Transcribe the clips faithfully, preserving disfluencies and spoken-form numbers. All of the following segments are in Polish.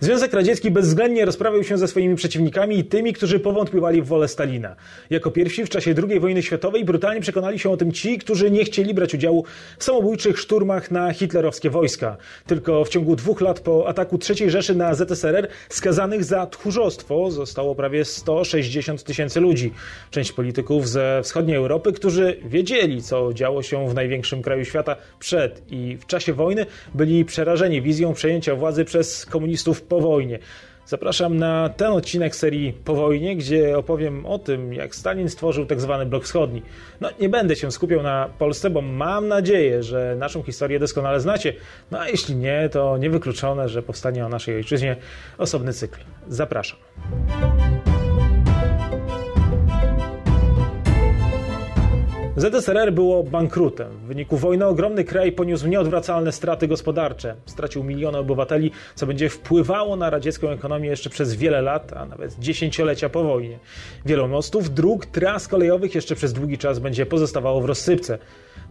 Związek Radziecki bezwzględnie rozprawiał się ze swoimi przeciwnikami i tymi, którzy powątpiewali w wolę Stalina. Jako pierwsi w czasie drugiej wojny światowej brutalnie przekonali się o tym ci, którzy nie chcieli brać udziału w samobójczych szturmach na hitlerowskie wojska. Tylko w ciągu dwóch lat po ataku trzeciej Rzeszy na Z S R R skazanych za tchórzostwo zostało prawie sto sześćdziesiąt tysięcy ludzi. Część polityków ze wschodniej Europy, którzy wiedzieli, co działo się w największym kraju świata przed i w czasie wojny, byli przerażeni wizją przejęcia władzy przez komunistów po wojnie. Zapraszam na ten odcinek serii Po wojnie, gdzie opowiem o tym, jak Stalin stworzył tak zwany Blok Wschodni. No, nie będę się skupiał na Polsce, bo mam nadzieję, że naszą historię doskonale znacie. No a jeśli nie, to niewykluczone, że powstanie o naszej ojczyźnie osobny cykl. Zapraszam. Z S R R było bankrutem. W wyniku wojny ogromny kraj poniósł nieodwracalne straty gospodarcze. Stracił miliony obywateli, co będzie wpływało na radziecką ekonomię jeszcze przez wiele lat, a nawet dziesięciolecia po wojnie. Wiele mostów, dróg, tras kolejowych jeszcze przez długi czas będzie pozostawało w rozsypce.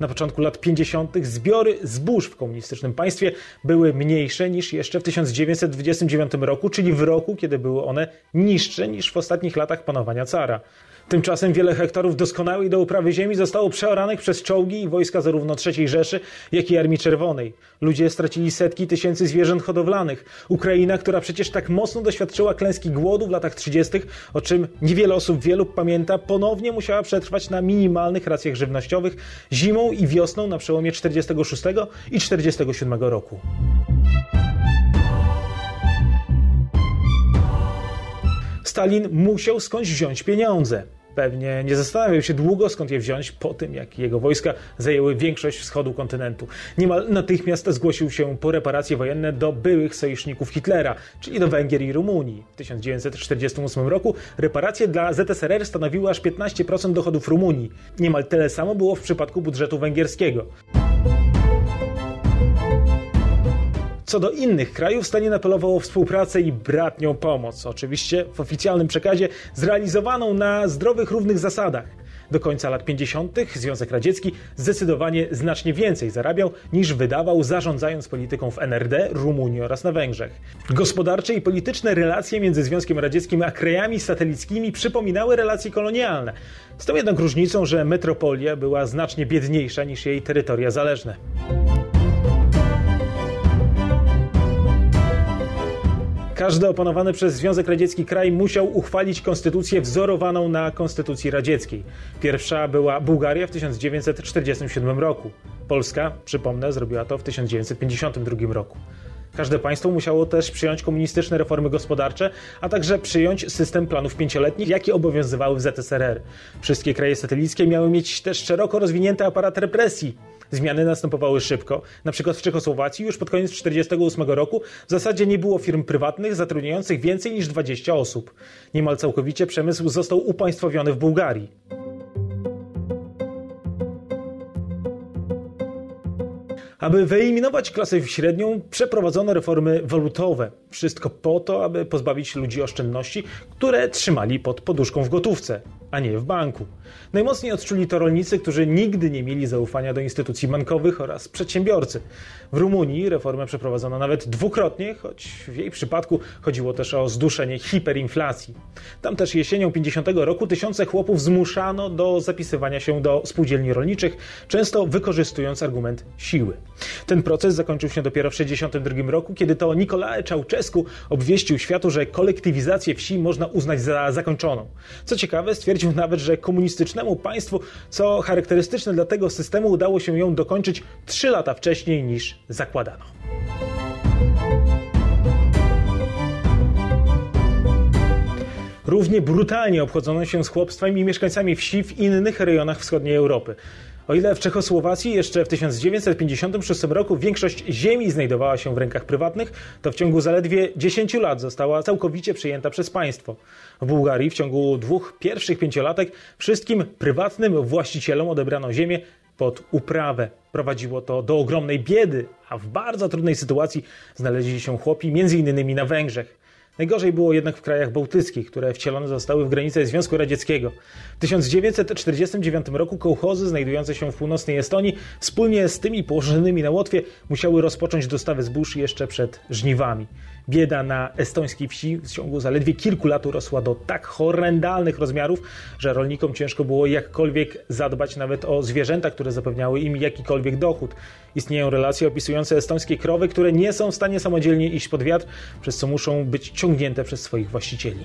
Na początku lat pięćdziesiątych zbiory zbóż w komunistycznym państwie były mniejsze niż jeszcze w tysiąc dziewięćset dwudziestym dziewiątym roku, czyli w roku, kiedy były one niższe niż w ostatnich latach panowania cara. Tymczasem wiele hektarów doskonałej do uprawy ziemi zostało przeoranych przez czołgi i wojska zarówno trzeciej Rzeszy, jak i Armii Czerwonej. Ludzie stracili setki tysięcy zwierząt hodowlanych. Ukraina, która przecież tak mocno doświadczyła klęski głodu w latach trzydziestych, o czym niewiele osób wie lub pamięta, ponownie musiała przetrwać na minimalnych racjach żywnościowych zimą i wiosną na przełomie czterdziestego szóstego i czterdziestego siódmego roku. Stalin musiał skądś wziąć pieniądze. Pewnie nie zastanawiał się długo, skąd je wziąć po tym, jak jego wojska zajęły większość wschodu kontynentu. Niemal natychmiast zgłosił się po reparacje wojenne do byłych sojuszników Hitlera, czyli do Węgier i Rumunii. W tysiąc dziewięćset czterdziestym ósmym roku reparacje dla Z S R R stanowiły aż piętnaście procent dochodów Rumunii. Niemal tyle samo było w przypadku budżetu węgierskiego. Co do innych krajów, Stalin apelował o współpracę i bratnią pomoc. Oczywiście w oficjalnym przekazie zrealizowaną na zdrowych, równych zasadach. Do końca lat pięćdziesiątych Związek Radziecki zdecydowanie znacznie więcej zarabiał niż wydawał, zarządzając polityką w N R D, Rumunii oraz na Węgrzech. Gospodarcze i polityczne relacje między Związkiem Radzieckim a krajami satelickimi przypominały relacje kolonialne. Z tą jednak różnicą, że metropolia była znacznie biedniejsza niż jej terytoria zależne. Każdy opanowany przez Związek Radziecki kraj musiał uchwalić konstytucję wzorowaną na konstytucji radzieckiej. Pierwsza była Bułgaria w tysiąc dziewięćset czterdziestym siódmym roku. Polska, przypomnę, zrobiła to w tysiąc dziewięćset pięćdziesiątym drugim roku. Każde państwo musiało też przyjąć komunistyczne reformy gospodarcze, a także przyjąć system planów pięcioletnich, jakie obowiązywały w Z S R R. Wszystkie kraje satelickie miały mieć też szeroko rozwinięty aparat represji. Zmiany następowały szybko. Na przykład w Czechosłowacji już pod koniec tysiąc dziewięćset czterdziestego ósmego roku w zasadzie nie było firm prywatnych zatrudniających więcej niż dwadzieścia osób. Niemal całkowicie przemysł został upaństwowiony w Bułgarii. Aby wyeliminować klasę średnią, przeprowadzono reformy walutowe. Wszystko po to, aby pozbawić ludzi oszczędności, które trzymali pod poduszką w gotówce, a nie w banku. Najmocniej odczuli to rolnicy, którzy nigdy nie mieli zaufania do instytucji bankowych oraz przedsiębiorcy. W Rumunii reformę przeprowadzono nawet dwukrotnie, choć w jej przypadku chodziło też o zduszenie hiperinflacji. Tam też jesienią pięćdziesiątego roku tysiące chłopów zmuszano do zapisywania się do spółdzielni rolniczych, często wykorzystując argument siły. Ten proces zakończył się dopiero w sześćdziesiątym drugim roku, kiedy to Nicolae Ceaușescu obwieścił światu, że kolektywizację wsi można uznać za zakończoną. Co ciekawe, stwierdził nawet, że komunistycznemu państwu, co charakterystyczne dla tego systemu, udało się ją dokończyć trzy lata wcześniej niż zakładano. Równie brutalnie obchodzono się z chłopstwem i mieszkańcami wsi w innych rejonach wschodniej Europy. O ile w Czechosłowacji jeszcze w tysiąc dziewięćset pięćdziesiątym szóstym roku większość ziemi znajdowała się w rękach prywatnych, to w ciągu zaledwie dziesięciu lat została całkowicie przejęta przez państwo. W Bułgarii w ciągu dwóch pierwszych pięciolatek wszystkim prywatnym właścicielom odebrano ziemię pod uprawę. Prowadziło to do ogromnej biedy, a w bardzo trudnej sytuacji znaleźli się chłopi między innymi na Węgrzech. Najgorzej było jednak w krajach bałtyckich, które wcielone zostały w granice Związku Radzieckiego. W tysiąc dziewięćset czterdziestym dziewiątym roku kołchozy znajdujące się w północnej Estonii wspólnie z tymi położonymi na Łotwie musiały rozpocząć dostawy zbóż jeszcze przed żniwami. Bieda na estońskiej wsi w ciągu zaledwie kilku lat urosła do tak horrendalnych rozmiarów, że rolnikom ciężko było jakkolwiek zadbać nawet o zwierzęta, które zapewniały im jakikolwiek dochód. Istnieją relacje opisujące estońskie krowy, które nie są w stanie samodzielnie iść pod wiatr, przez co muszą być ciągnięte przez swoich właścicieli.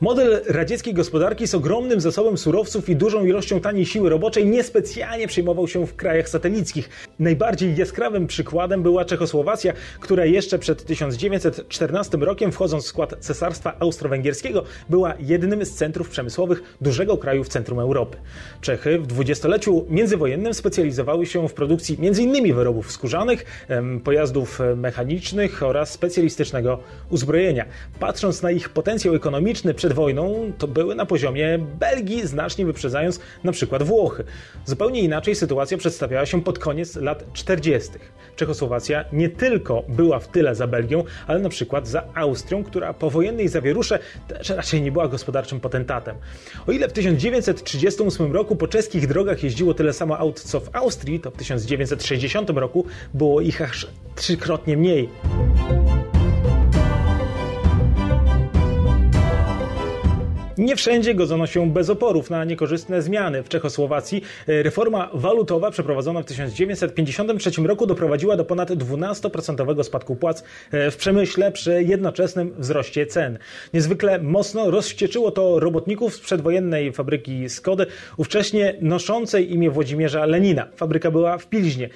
Model radzieckiej gospodarki z ogromnym zasobem surowców i dużą ilością taniej siły roboczej niespecjalnie przyjmował się w krajach satelickich. Najbardziej jaskrawym przykładem była Czechosłowacja, która jeszcze przed tysiąc dziewięćset czternastym rokiem, wchodząc w skład Cesarstwa Austro-Węgierskiego, była jednym z centrów przemysłowych dużego kraju w centrum Europy. Czechy w dwudziestoleciu międzywojennym specjalizowały się w produkcji między innymi wyrobów skórzanych, pojazdów mechanicznych oraz specjalistycznego uzbrojenia. Patrząc na ich potencjał ekonomiczny, przed wojną to były na poziomie Belgii, znacznie wyprzedzając na przykład Włochy. Zupełnie inaczej sytuacja przedstawiała się pod koniec lat czterdziestych. Czechosłowacja nie tylko była w tyle za Belgią, ale na przykład za Austrią, która po wojennej zawierusze też raczej nie była gospodarczym potentatem. O ile w tysiąc dziewięćset trzydziestym ósmym roku po czeskich drogach jeździło tyle samo aut co w Austrii, to w tysiąc dziewięćset sześćdziesiątym roku było ich aż trzykrotnie mniej. Nie wszędzie godzono się bez oporów na niekorzystne zmiany. W Czechosłowacji reforma walutowa przeprowadzona w tysiąc dziewięćset pięćdziesiątym trzecim roku doprowadziła do ponad dwunastoprocentowego spadku płac w przemyśle przy jednoczesnym wzroście cen. Niezwykle mocno rozwścieczyło to robotników z przedwojennej fabryki Skody, ówcześnie noszącej imię Włodzimierza Lenina. Fabryka była w Pilźnie.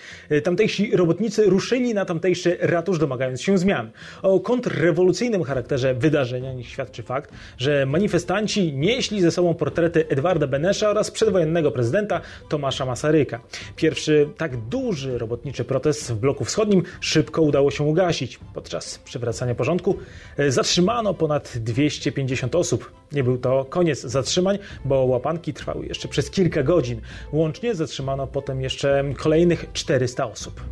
Tamtejsi robotnicy ruszyli na tamtejszy ratusz, domagając się zmian. O kontrrewolucyjnym charakterze wydarzenia niech świadczy fakt, że manifestanci nieśli ze sobą portrety Edwarda Beneusza oraz przedwojennego prezydenta Tomasza Masaryka. Pierwszy tak duży robotniczy protest w bloku wschodnim szybko udało się ugasić. Podczas przywracania porządku zatrzymano ponad dwieście pięćdziesiąt osób. Nie był to koniec zatrzymań, bo łapanki trwały jeszcze przez kilka godzin. Łącznie zatrzymano potem jeszcze kolejnych czterysta osób.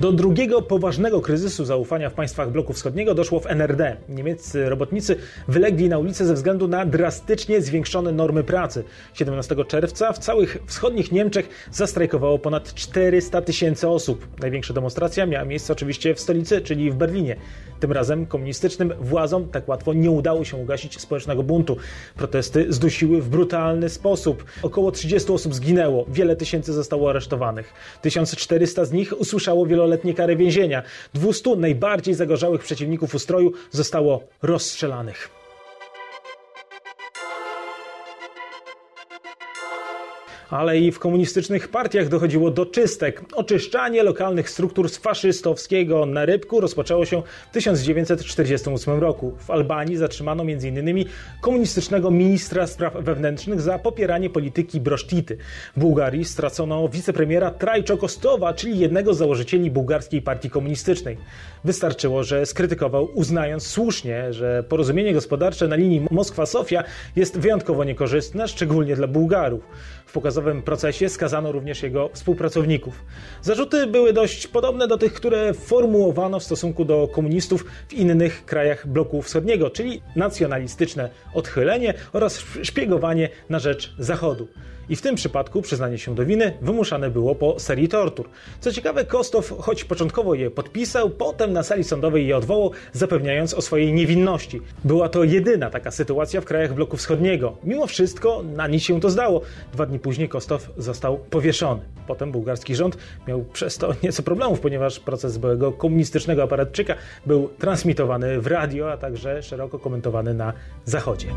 Do drugiego poważnego kryzysu zaufania w państwach bloku wschodniego doszło w N R D. Niemieccy robotnicy wylegli na ulicę ze względu na drastycznie zwiększone normy pracy. siedemnastego czerwca w całych wschodnich Niemczech zastrajkowało ponad czterysta tysięcy osób. Największa demonstracja miała miejsce oczywiście w stolicy, czyli w Berlinie. Tym razem komunistycznym władzom tak łatwo nie udało się ugasić społecznego buntu. Protesty zdusiły w brutalny sposób. Około trzydziestu osób zginęło, wiele tysięcy zostało aresztowanych. tysiąc czterysta z nich usłyszało wieloletnie kary więzienia. dwustu najbardziej zagorzałych przeciwników ustroju zostało rozstrzelanych. Ale i w komunistycznych partiach dochodziło do czystek. Oczyszczanie lokalnych struktur z faszystowskiego narybku rozpoczęło się w tysiąc dziewięćset czterdziestym ósmym roku. W Albanii zatrzymano między innymi komunistycznego ministra spraw wewnętrznych za popieranie polityki Brosztity. W Bułgarii stracono wicepremiera Trajczo-Kostowa, czyli jednego z założycieli bułgarskiej partii komunistycznej. Wystarczyło, że skrytykował, uznając słusznie, że porozumienie gospodarcze na linii Moskwa-Sofia jest wyjątkowo niekorzystne, szczególnie dla Bułgarów. W pokazowym procesie skazano również jego współpracowników. Zarzuty były dość podobne do tych, które formułowano w stosunku do komunistów w innych krajach bloku wschodniego, czyli nacjonalistyczne odchylenie oraz szpiegowanie na rzecz Zachodu. I w tym przypadku przyznanie się do winy wymuszane było po serii tortur. Co ciekawe, Kostow, choć początkowo je podpisał, potem na sali sądowej je odwołał, zapewniając o swojej niewinności. Była to jedyna taka sytuacja w krajach bloku wschodniego. Mimo wszystko na nic się to zdało. Dwa dni później Kostow został powieszony. Potem bułgarski rząd miał przez to nieco problemów, ponieważ proces byłego komunistycznego aparatczyka był transmitowany w radio, a także szeroko komentowany na Zachodzie.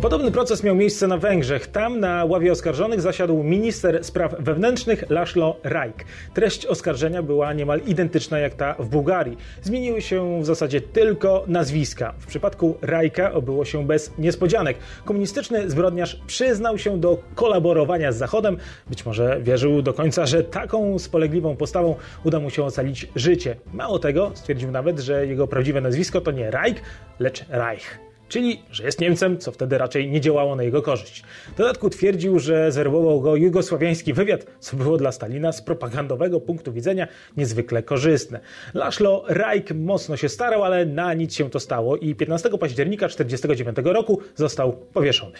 Podobny proces miał miejsce na Węgrzech. Tam na ławie oskarżonych zasiadł minister spraw wewnętrznych Laszlo Rajk. Treść oskarżenia była niemal identyczna jak ta w Bułgarii. Zmieniły się w zasadzie tylko nazwiska. W przypadku Rajka obyło się bez niespodzianek. Komunistyczny zbrodniarz przyznał się do kolaborowania z Zachodem. Być może wierzył do końca, że taką spolegliwą postawą uda mu się ocalić życie. Mało tego, stwierdził nawet, że jego prawdziwe nazwisko to nie Rajk, lecz Reich. czyli że jest Niemcem, co wtedy raczej nie działało na jego korzyść. W dodatku twierdził, że zerwował go jugosłowiański wywiad, co było dla Stalina z propagandowego punktu widzenia niezwykle korzystne. Laszlo Rajk mocno się starał, ale na nic się to stało i piętnastego października tysiąc dziewięćset czterdziestego dziewiątego roku został powieszony.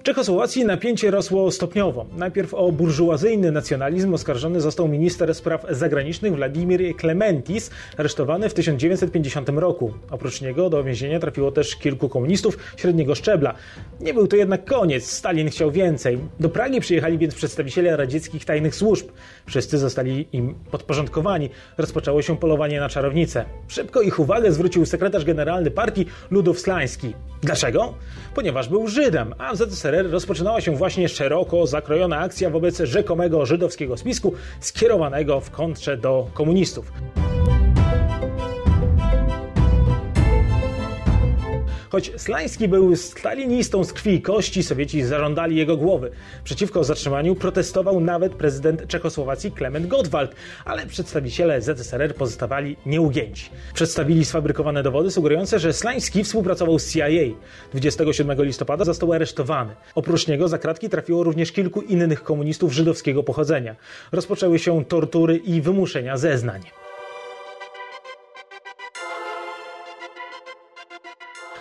W Czechosłowacji napięcie rosło stopniowo. Najpierw o burżuazyjny nacjonalizm oskarżony został minister spraw zagranicznych Władimir Klementis, aresztowany w tysiąc dziewięćset pięćdziesiątym roku. Oprócz niego do więzienia trafiło też kilku komunistów średniego szczebla. Nie był to jednak koniec, Stalin chciał więcej. Do Pragi przyjechali więc przedstawiciele radzieckich tajnych służb. Wszyscy zostali im podporządkowani. Rozpoczęło się polowanie na czarownicę. Szybko ich uwagę zwrócił sekretarz generalny partii Ludvík Slánský. Dlaczego? Ponieważ był Żydem, a w Z S R R rozpoczynała się właśnie szeroko zakrojona akcja wobec rzekomego żydowskiego spisku skierowanego w kontrze do komunistów. Choć Slánský był stalinistą z krwi i kości, Sowieci zażądali jego głowy. Przeciwko zatrzymaniu protestował nawet prezydent Czechosłowacji Klement Gottwald, ale przedstawiciele Z S R R pozostawali nieugięci. Przedstawili sfabrykowane dowody sugerujące, że Slánský współpracował z C I A. dwudziestego siódmego listopada został aresztowany. Oprócz niego za kratki trafiło również kilku innych komunistów żydowskiego pochodzenia. Rozpoczęły się tortury i wymuszenia zeznań.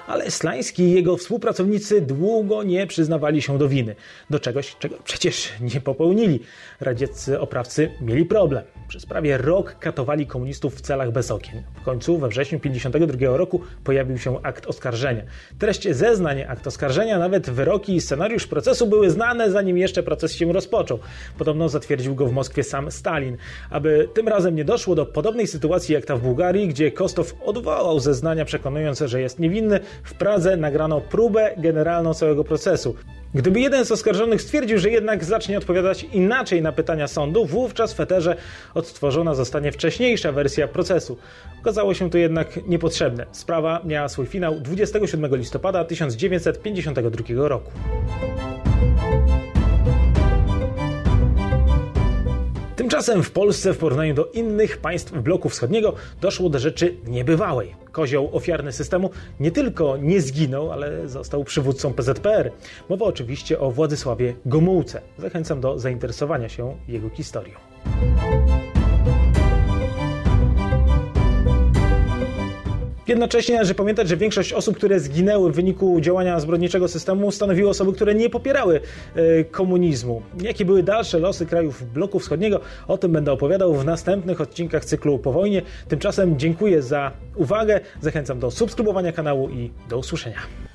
Ale Slánský i jego współpracownicy długo nie przyznawali się do winy. Do czegoś, czego przecież nie popełnili. Radzieccy oprawcy mieli problem. Przez prawie rok katowali komunistów w celach bez okien. W końcu we wrześniu tysiąc dziewięćset pięćdziesiątego drugiego roku pojawił się akt oskarżenia. Treść zeznań, akt oskarżenia, nawet wyroki i scenariusz procesu były znane, zanim jeszcze proces się rozpoczął. Podobno zatwierdził go w Moskwie sam Stalin. Aby tym razem nie doszło do podobnej sytuacji jak ta w Bułgarii, gdzie Kostow odwołał zeznania, przekonując, że jest niewinny, w Pradze nagrano próbę generalną całego procesu. Gdyby jeden z oskarżonych stwierdził, że jednak zacznie odpowiadać inaczej na pytania sądu, wówczas w eterze odtworzona zostanie wcześniejsza wersja procesu. Okazało się to jednak niepotrzebne. Sprawa miała swój finał dwudziestego siódmego listopada tysiąc dziewięćset pięćdziesiątego drugiego roku. Tymczasem w Polsce w porównaniu do innych państw bloku wschodniego doszło do rzeczy niebywałej. Kozioł ofiarny systemu nie tylko nie zginął, ale został przywódcą P Z P R. Mowa oczywiście o Władysławie Gomułce. Zachęcam do zainteresowania się jego historią. Jednocześnie należy pamiętać, że większość osób, które zginęły w wyniku działania zbrodniczego systemu, stanowiły osoby, które nie popierały y, komunizmu. Jakie były dalsze losy krajów bloku wschodniego, o tym będę opowiadał w następnych odcinkach cyklu Po wojnie. Tymczasem dziękuję za uwagę, zachęcam do subskrybowania kanału i do usłyszenia.